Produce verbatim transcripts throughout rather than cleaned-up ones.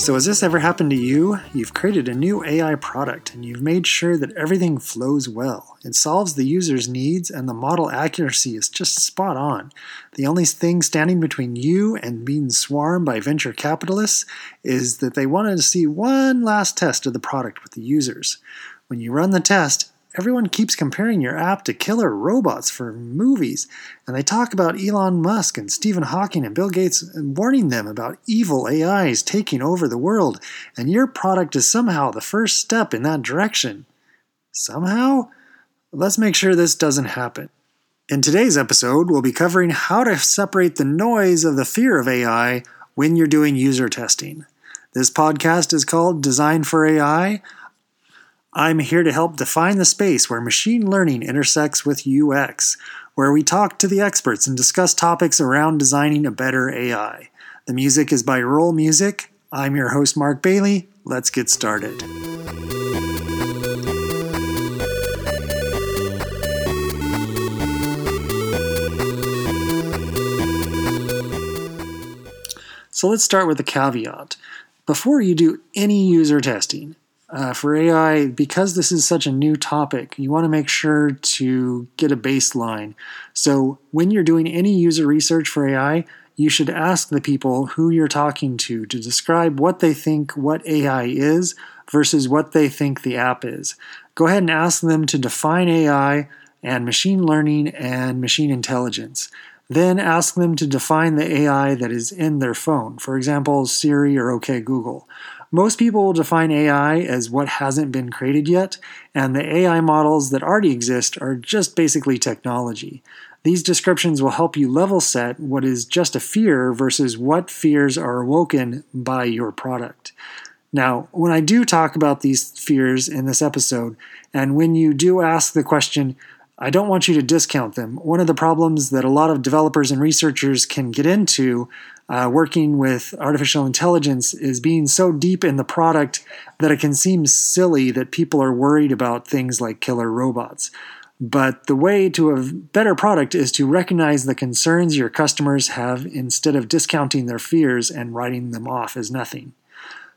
So has this ever happened to you? You've created a new A I product and you've made sure that everything flows well. It solves the user's needs and the model accuracy is just spot on. The only thing standing between you and being swarmed by venture capitalists is that they wanted to see one last test of the product with the users. When you run the test, everyone keeps comparing your app to killer robots for movies, and they talk about Elon Musk and Stephen Hawking and Bill Gates warning them about evil A Is taking over the world, and your product is somehow the first step in that direction. Somehow? Let's make sure this doesn't happen. In today's episode, we'll be covering how to separate the noise of the fear of A I when you're doing user testing. This podcast is called Design for A I. I'm here to help define the space where machine learning intersects with U X, where we talk to the experts and discuss topics around designing a better A I. The music is by Roll Music. I'm your host, Mark Bailey. Let's get started. So let's start with a caveat. Before you do any user testing, Uh, for A I, because this is such a new topic, you want to make sure to get a baseline. So when you're doing any user research for A I, you should ask the people who you're talking to to describe what they think what A I is versus what they think the app is. Go ahead and ask them to define A I and machine learning and machine intelligence. Then ask them to define the A I that is in their phone. For example, Siri or OK Google. Most people will define A I as what hasn't been created yet, and the A I models that already exist are just basically technology. These descriptions will help you level set what is just a fear versus what fears are awoken by your product. Now, when I do talk about these fears in this episode, and when you do ask the question, I don't want you to discount them. One of the problems that a lot of developers and researchers can get into Uh, working with artificial intelligence is being so deep in the product that it can seem silly that people are worried about things like killer robots. But the way to a better product is to recognize the concerns your customers have instead of discounting their fears and writing them off as nothing.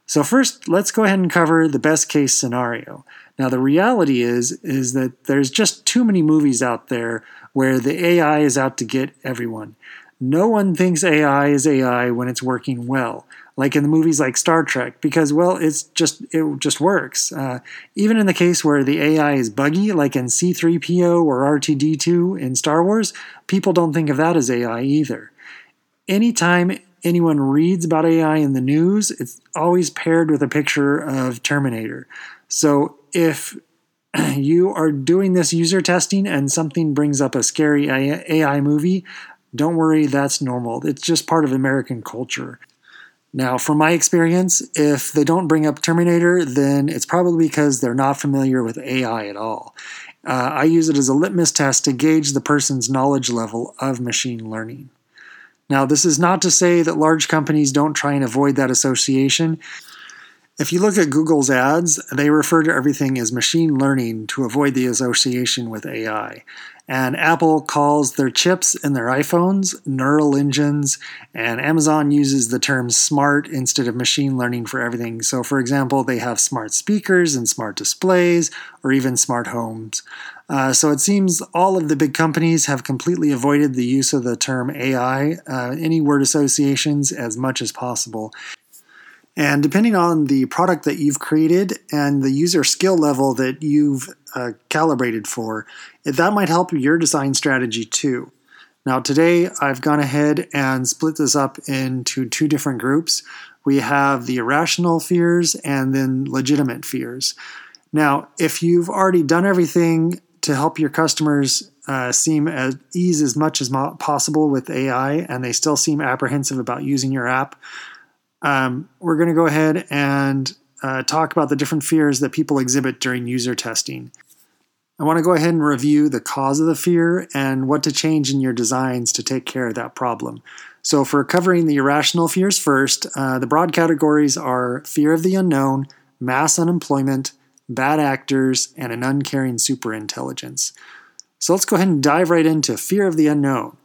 So first, let's go ahead and cover the best case scenario. Now, the reality is, is that there's just too many movies out there where the A I is out to get everyone. No one thinks A I is A I when it's working well, like in the movies like Star Trek, because, well, it's just it just works. Uh, even in the case where the A I is buggy, like in C three P O or R two D two in Star Wars, people don't think of that as A I either. Anytime anyone reads about A I in the news, it's always paired with a picture of Terminator. So if you are doing this user testing and something brings up a scary A I movie, don't worry, that's normal. It's just part of American culture. Now, from my experience, if they don't bring up Terminator, then it's probably because they're not familiar with A I at all. Uh, I use it as a litmus test to gauge the person's knowledge level of machine learning. Now, this is not to say that large companies don't try and avoid that association. If you look at Google's ads, they refer to everything as machine learning to avoid the association with A I. And Apple calls their chips in their iPhones neural engines, and Amazon uses the term smart instead of machine learning for everything. So, for example, they have smart speakers and smart displays, or even smart homes. Uh, so it seems all of the big companies have completely avoided the use of the term A I, uh, any word associations, as much as possible. And depending on the product that you've created and the user skill level that you've uh, calibrated for, that might help your design strategy too. Now today, I've gone ahead and split this up into two different groups. We have the irrational fears and then legitimate fears. Now, if you've already done everything to help your customers uh, seem at ease as much as mo- possible with A I and they still seem apprehensive about using your app, Um, we're going to go ahead and uh, talk about the different fears that people exhibit during user testing. I want to go ahead and review the cause of the fear and what to change in your designs to take care of that problem. So for covering the irrational fears first, uh, the broad categories are fear of the unknown, mass unemployment, bad actors, and an uncaring superintelligence. So let's go ahead and dive right into fear of the unknown.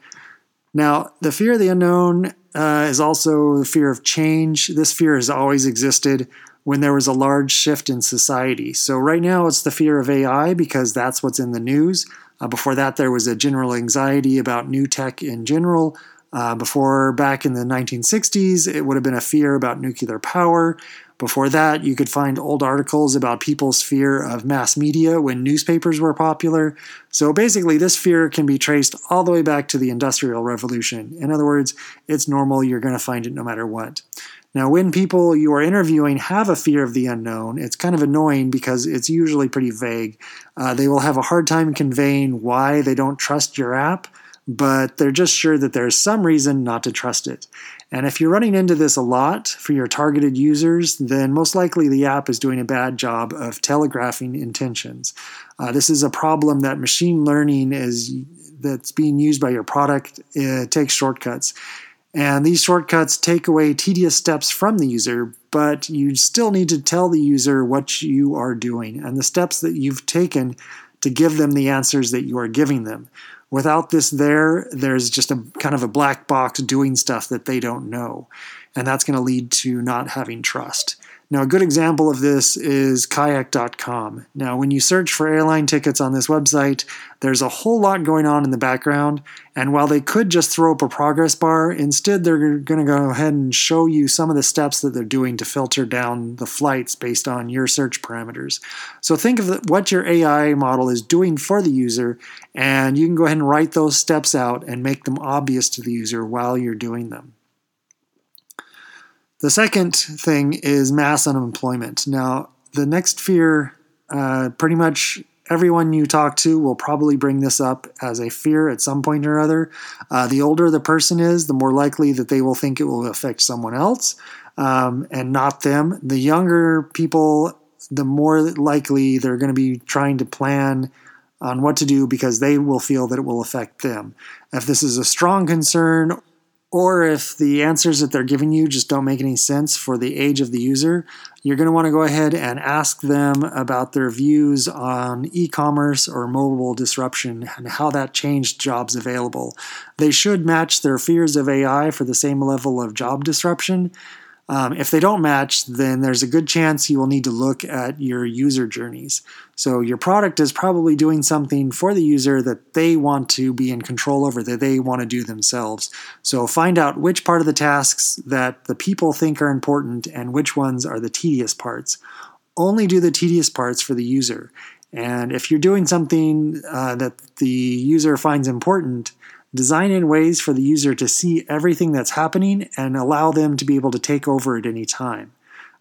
Now, the fear of the unknown uh, is also the fear of change. This fear has always existed when there was a large shift in society. So right now it's the fear of A I because that's what's in the news. Uh, before that, there was a general anxiety about new tech in general. Uh, before, back in the nineteen sixties, it would have been a fear about nuclear power. Before that, you could find old articles about people's fear of mass media when newspapers were popular. So basically, this fear can be traced all the way back to the Industrial Revolution. In other words, it's normal. You're going to find it no matter what. Now, when people you are interviewing have a fear of the unknown, it's kind of annoying because it's usually pretty vague. Uh, they will have a hard time conveying why they don't trust your app, but they're just sure that there's some reason not to trust it. And if you're running into this a lot for your targeted users, then most likely the app is doing a bad job of telegraphing intentions. Uh, this is a problem that machine learning is that's being used by your product. It takes shortcuts. And these shortcuts take away tedious steps from the user, but you still need to tell the user what you are doing and the steps that you've taken to give them the answers that you are giving them. Without this there, there's just a kind of a black box doing stuff that they don't know. And that's going to lead to not having trust. Now, a good example of this is kayak dot com. Now, when you search for airline tickets on this website, there's a whole lot going on in the background. And while they could just throw up a progress bar, instead they're going to go ahead and show you some of the steps that they're doing to filter down the flights based on your search parameters. So think of what your A I model is doing for the user, and you can go ahead and write those steps out and make them obvious to the user while you're doing them. The second thing is mass unemployment. Now, the next fear, uh, pretty much everyone you talk to will probably bring this up as a fear at some point or other. Uh, the older the person is, the more likely that they will think it will affect someone else, um, and not them. The younger people, the more likely they're going to be trying to plan on what to do because they will feel that it will affect them. If this is a strong concern, or if the answers that they're giving you just don't make any sense for the age of the user, you're going to want to go ahead and ask them about their views on e-commerce or mobile disruption and how that changed jobs available. They should match their fears of A I for the same level of job disruption. Um, if they don't match, then there's a good chance you will need to look at your user journeys. So your product is probably doing something for the user that they want to be in control over, that they want to do themselves. So find out which part of the tasks that the people think are important and which ones are the tedious parts. Only do the tedious parts for the user. And if you're doing something uh, that the user finds important, design in ways for the user to see everything that's happening and allow them to be able to take over at any time.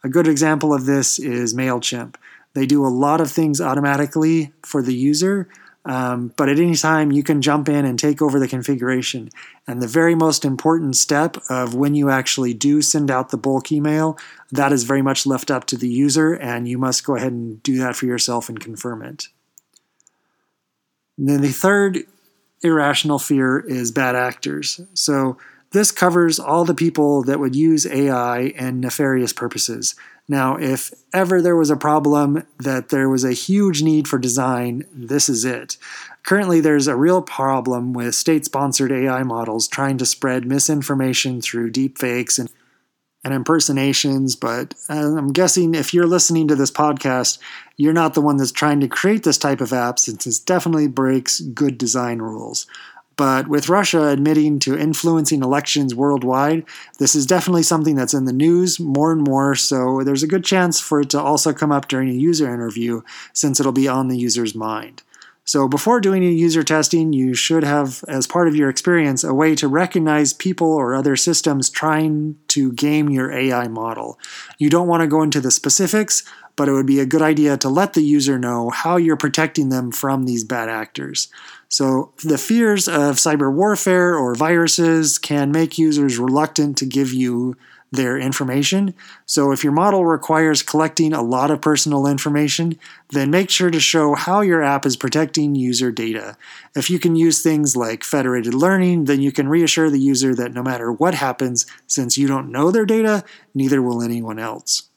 A good example of this is MailChimp. They do a lot of things automatically for the user, um, but at any time you can jump in and take over the configuration. And the very most important step of when you actually do send out the bulk email, that is very much left up to the user, and you must go ahead and do that for yourself and confirm it. And then the third irrational fear is bad actors. So this covers all the people that would use A I in nefarious purposes. Now, if ever there was a problem that there was a huge need for design, this is it. Currently, there's a real problem with state-sponsored A I models trying to spread misinformation through deepfakes and and impersonations, but I'm guessing if you're listening to this podcast, you're not the one that's trying to create this type of app, since this definitely breaks good design rules. But with Russia admitting to influencing elections worldwide, this is definitely something that's in the news more and more, so there's a good chance for it to also come up during a user interview, since it'll be on the user's mind. So before doing any user testing, you should have, as part of your experience, a way to recognize people or other systems trying to game your A I model. You don't want to go into the specifics, but it would be a good idea to let the user know how you're protecting them from these bad actors. So the fears of cyber warfare or viruses can make users reluctant to give you their information. So if your model requires collecting a lot of personal information, then make sure to show how your app is protecting user data. If you can use things like federated learning, then you can reassure the user that no matter what happens, since you don't know their data, neither will anyone else.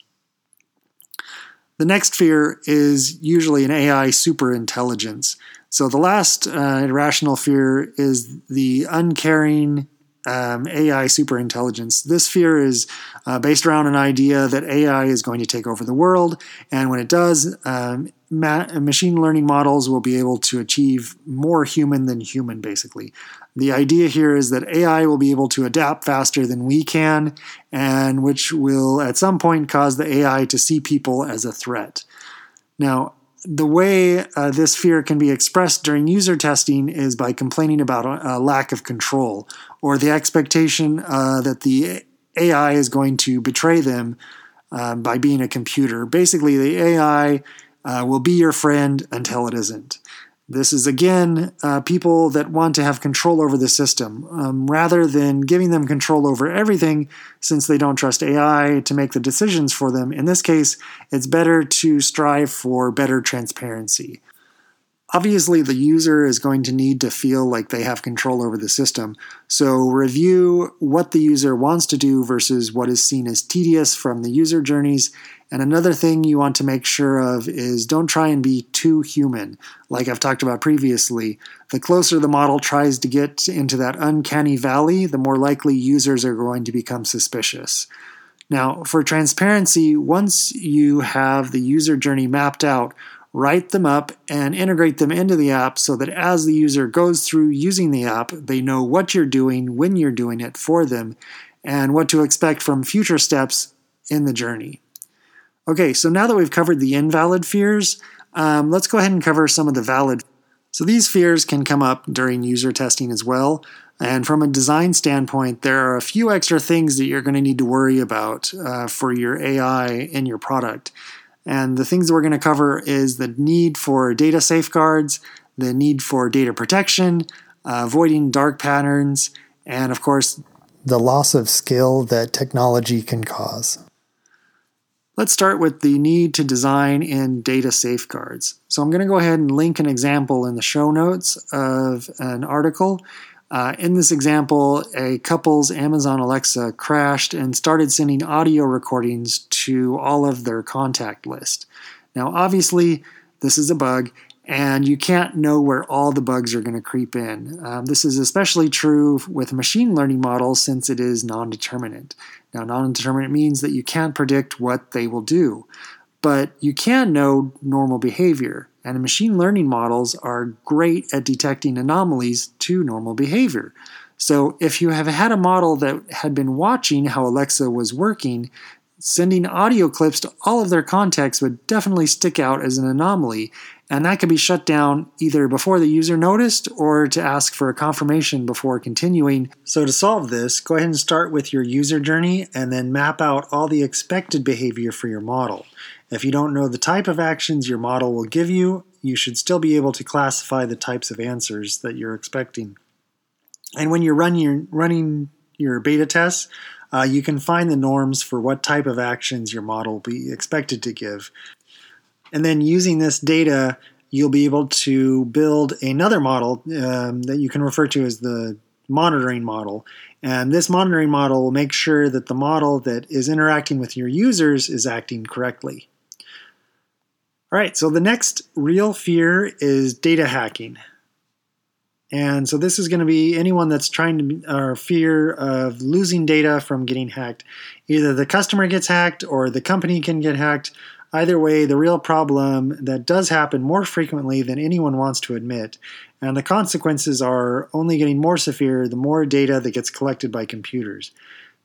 The next fear is usually an A I superintelligence. So the last uh, irrational fear is the uncaring um, A I superintelligence. This fear is uh, based around an idea that A I is going to take over the world, and when it does, um, ma- machine learning models will be able to achieve more human than human, basically. The idea here is that A I will be able to adapt faster than we can, and which will at some point cause the A I to see people as a threat. Now, the way uh, this fear can be expressed during user testing is by complaining about a, a lack of control, or the expectation uh, that the A I is going to betray them uh, by being a computer. Basically, the A I uh, will be your friend until it isn't. This is, again, uh, people that want to have control over the system, um, rather than giving them control over everything, since they don't trust A I to make the decisions for them. In this case, it's better to strive for better transparency. Obviously, the user is going to need to feel like they have control over the system, so review what the user wants to do versus what is seen as tedious from the user journeys. And another thing you want to make sure of is don't try and be too human. Like I've talked about previously, the closer the model tries to get into that uncanny valley, the more likely users are going to become suspicious. Now, for transparency, once you have the user journey mapped out, write them up and integrate them into the app so that as the user goes through using the app, they know what you're doing, when you're doing it for them, and what to expect from future steps in the journey. Okay, so now that we've covered the invalid fears, um, let's go ahead and cover some of the valid. So these fears can come up during user testing as well. And from a design standpoint, there are a few extra things that you're going to need to worry about uh, for your A I in your product. And the things that we're going to cover is the need for data safeguards, the need for data protection, uh, avoiding dark patterns, and of course, the loss of skill that technology can cause. Let's start with the need to design in data safeguards. So I'm going to go ahead and link an example in the show notes of an article. Uh, in this example, a couple's Amazon Alexa crashed and started sending audio recordings to all of their contact list. Now, obviously, this is a bug, and you can't know where all the bugs are going to creep in. Um, this is especially true with machine learning models since it is non-determinate. Now, non-determinate means that you can't predict what they will do, but you can know normal behavior. And machine learning models are great at detecting anomalies to normal behavior. So if you have had a model that had been watching how Alexa was working, sending audio clips to all of their contacts would definitely stick out as an anomaly, and that could be shut down either before the user noticed or to ask for a confirmation before continuing. So to solve this, go ahead and start with your user journey and then map out all the expected behavior for your model. If you don't know the type of actions your model will give you, you should still be able to classify the types of answers that you're expecting. And when you're run your, running your beta tests, uh, you can find the norms for what type of actions your model will be expected to give. And then using this data, you'll be able to build another model um, that you can refer to as the monitoring model. And this monitoring model will make sure that the model that is interacting with your users is acting correctly. All right, so the next real fear is data hacking. And so this is going to be anyone that's trying to, or fear of losing data from getting hacked. Either the customer gets hacked or the company can get hacked. Either way, the real problem that does happen more frequently than anyone wants to admit, and the consequences are only getting more severe the more data that gets collected by computers.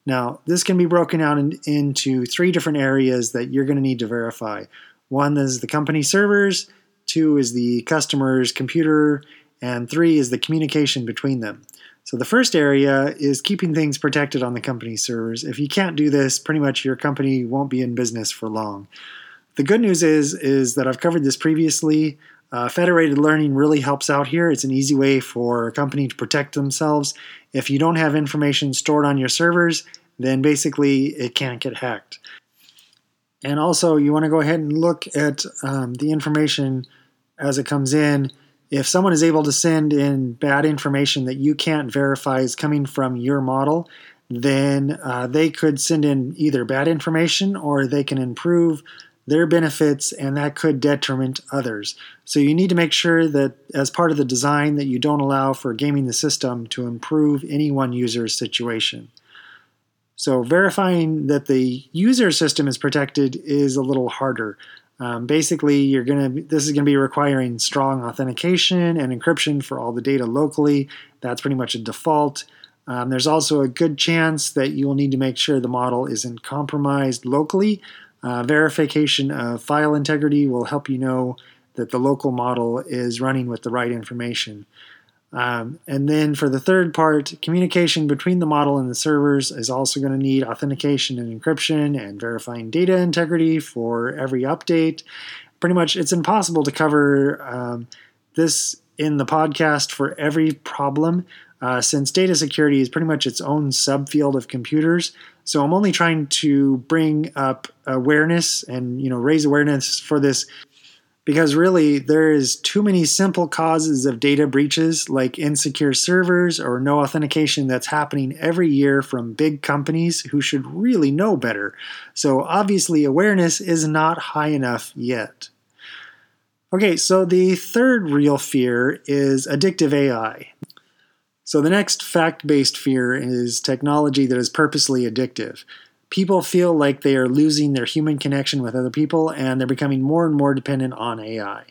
Now, this can be broken out in, into three different areas that you're going to need to verify. One is the company servers, two is the customer's computer, and three is the communication between them. So the first area is keeping things protected on the company servers. If you can't do this, pretty much your company won't be in business for long. The good news is, is that I've covered this previously. Uh, federated learning really helps out here. It's an easy way for a company to protect themselves. If you don't have information stored on your servers, then basically it can't get hacked. And also, you want to go ahead and look at um, the information as it comes in. If someone is able to send in bad information that you can't verify is coming from your model, then uh, they could send in either bad information or they can improve their benefits, and that could detriment others. So you need to make sure that as part of the design that you don't allow for gaming the system to improve any one user's situation. So verifying that the user system is protected is a little harder. Um, basically, you're gonna. This is going to be requiring strong authentication and encryption for all the data locally. That's pretty much a default. Um, there's also a good chance that you'll need to make sure the model isn't compromised locally. Uh, verification of file integrity will help you know that the local model is running with the right information. Um, and then for the third part, communication between the model and the servers is also going to need authentication and encryption and verifying data integrity for every update. Pretty much it's impossible to cover um, this in the podcast for every problem, uh, since data security is pretty much its own subfield of computers. So I'm only trying to bring up awareness and, you know, raise awareness for this, because really there is too many simple causes of data breaches like insecure servers or no authentication that's happening every year from big companies who should really know better. So obviously awareness is not high enough yet. Okay, so the third real fear is addictive A I. So the next fact-based fear is technology that is purposely addictive. People feel like they are losing their human connection with other people, and they're becoming more and more dependent on A I.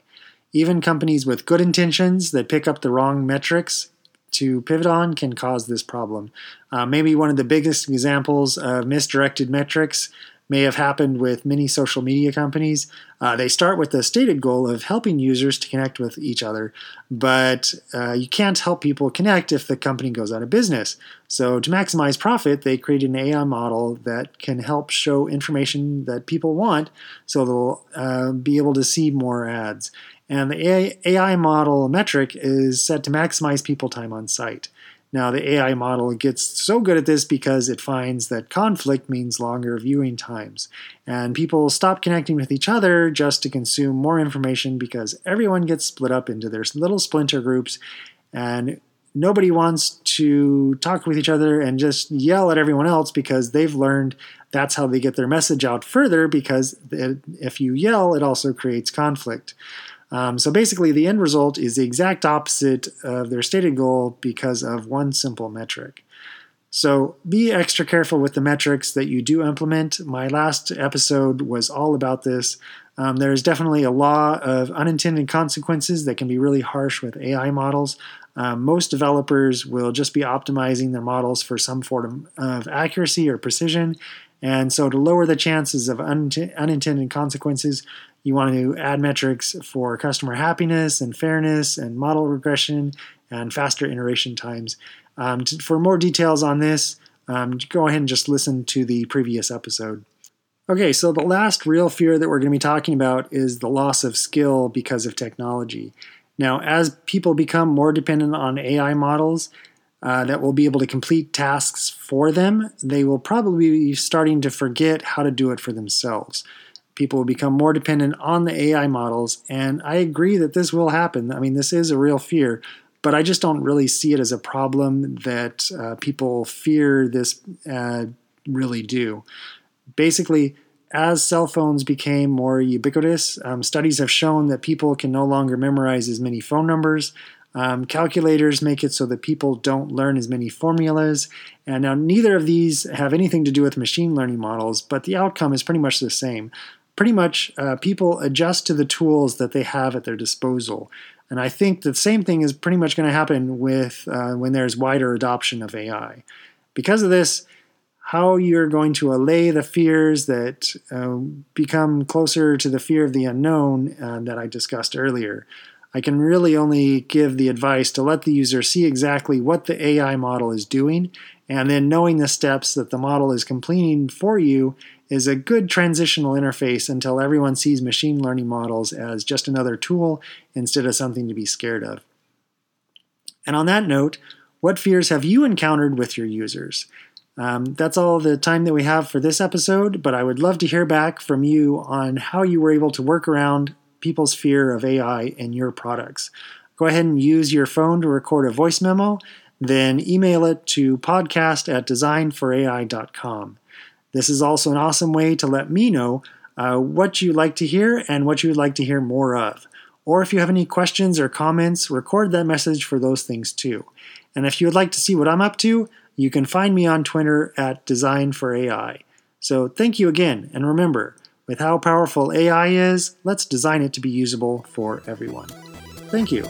Even companies with good intentions that pick up the wrong metrics to pivot on can cause this problem. Uh, maybe one of the biggest examples of misdirected metrics may have happened with many social media companies. Uh, they start with the stated goal of helping users to connect with each other, but uh, you can't help people connect if the company goes out of business. So to maximize profit, they created an A I model that can help show information that people want, so they'll uh, be able to see more ads. And the A I model metric is set to maximize people time on site. Now, the A I model gets so good at this because it finds that conflict means longer viewing times. And people stop connecting with each other just to consume more information because everyone gets split up into their little splinter groups. And nobody wants to talk with each other and just yell at everyone else because they've learned that's how they get their message out further, because if you yell, it also creates conflict. Um, so basically, the end result is the exact opposite of their stated goal because of one simple metric. So be extra careful with the metrics that you do implement. My last episode was all about this. Um, there's definitely a law of unintended consequences that can be really harsh with A I models. Um, most developers will just be optimizing their models for some form of accuracy or precision. And so to lower the chances of un- unintended consequences, you want to add metrics for customer happiness and fairness and model regression and faster iteration times. Um, to, for more details on this, um, go ahead and just listen to the previous episode. Okay, so the last real fear that we're going to be talking about is the loss of skill because of technology. Now, as people become more dependent on A I models uh, that will be able to complete tasks for them, they will probably be starting to forget how to do it for themselves. People will become more dependent on the A I models, and I agree that this will happen. I mean, this is a real fear, but I just don't really see it as a problem that uh, people fear this uh, really do. Basically, as cell phones became more ubiquitous, um, studies have shown that people can no longer memorize as many phone numbers. Um, calculators make it so that people don't learn as many formulas. And now neither of these have anything to do with machine learning models, but the outcome is pretty much the same. Pretty much uh, people adjust to the tools that they have at their disposal. And I think the same thing is pretty much going to happen with uh, when there's wider adoption of A I. Because of this, how you're going to allay the fears that uh, become closer to the fear of the unknown uh, that I discussed earlier. I can really only give the advice to let the user see exactly what the A I model is doing, and then knowing the steps that the model is completing for you is a good transitional interface until everyone sees machine learning models as just another tool instead of something to be scared of. And on that note, what fears have you encountered with your users? Um, that's all the time that we have for this episode, but I would love to hear back from you on how you were able to work around people's fear of A I in your products. Go ahead and use your phone to record a voice memo, then email it to podcast at design for A I dot com. This is also an awesome way to let me know uh, what you like to hear and what you would like to hear more of. Or if you have any questions or comments, record that message for those things too. And if you would like to see what I'm up to, you can find me on Twitter at Design for A I. So thank you again, and remember, with how powerful A I is, let's design it to be usable for everyone. Thank you.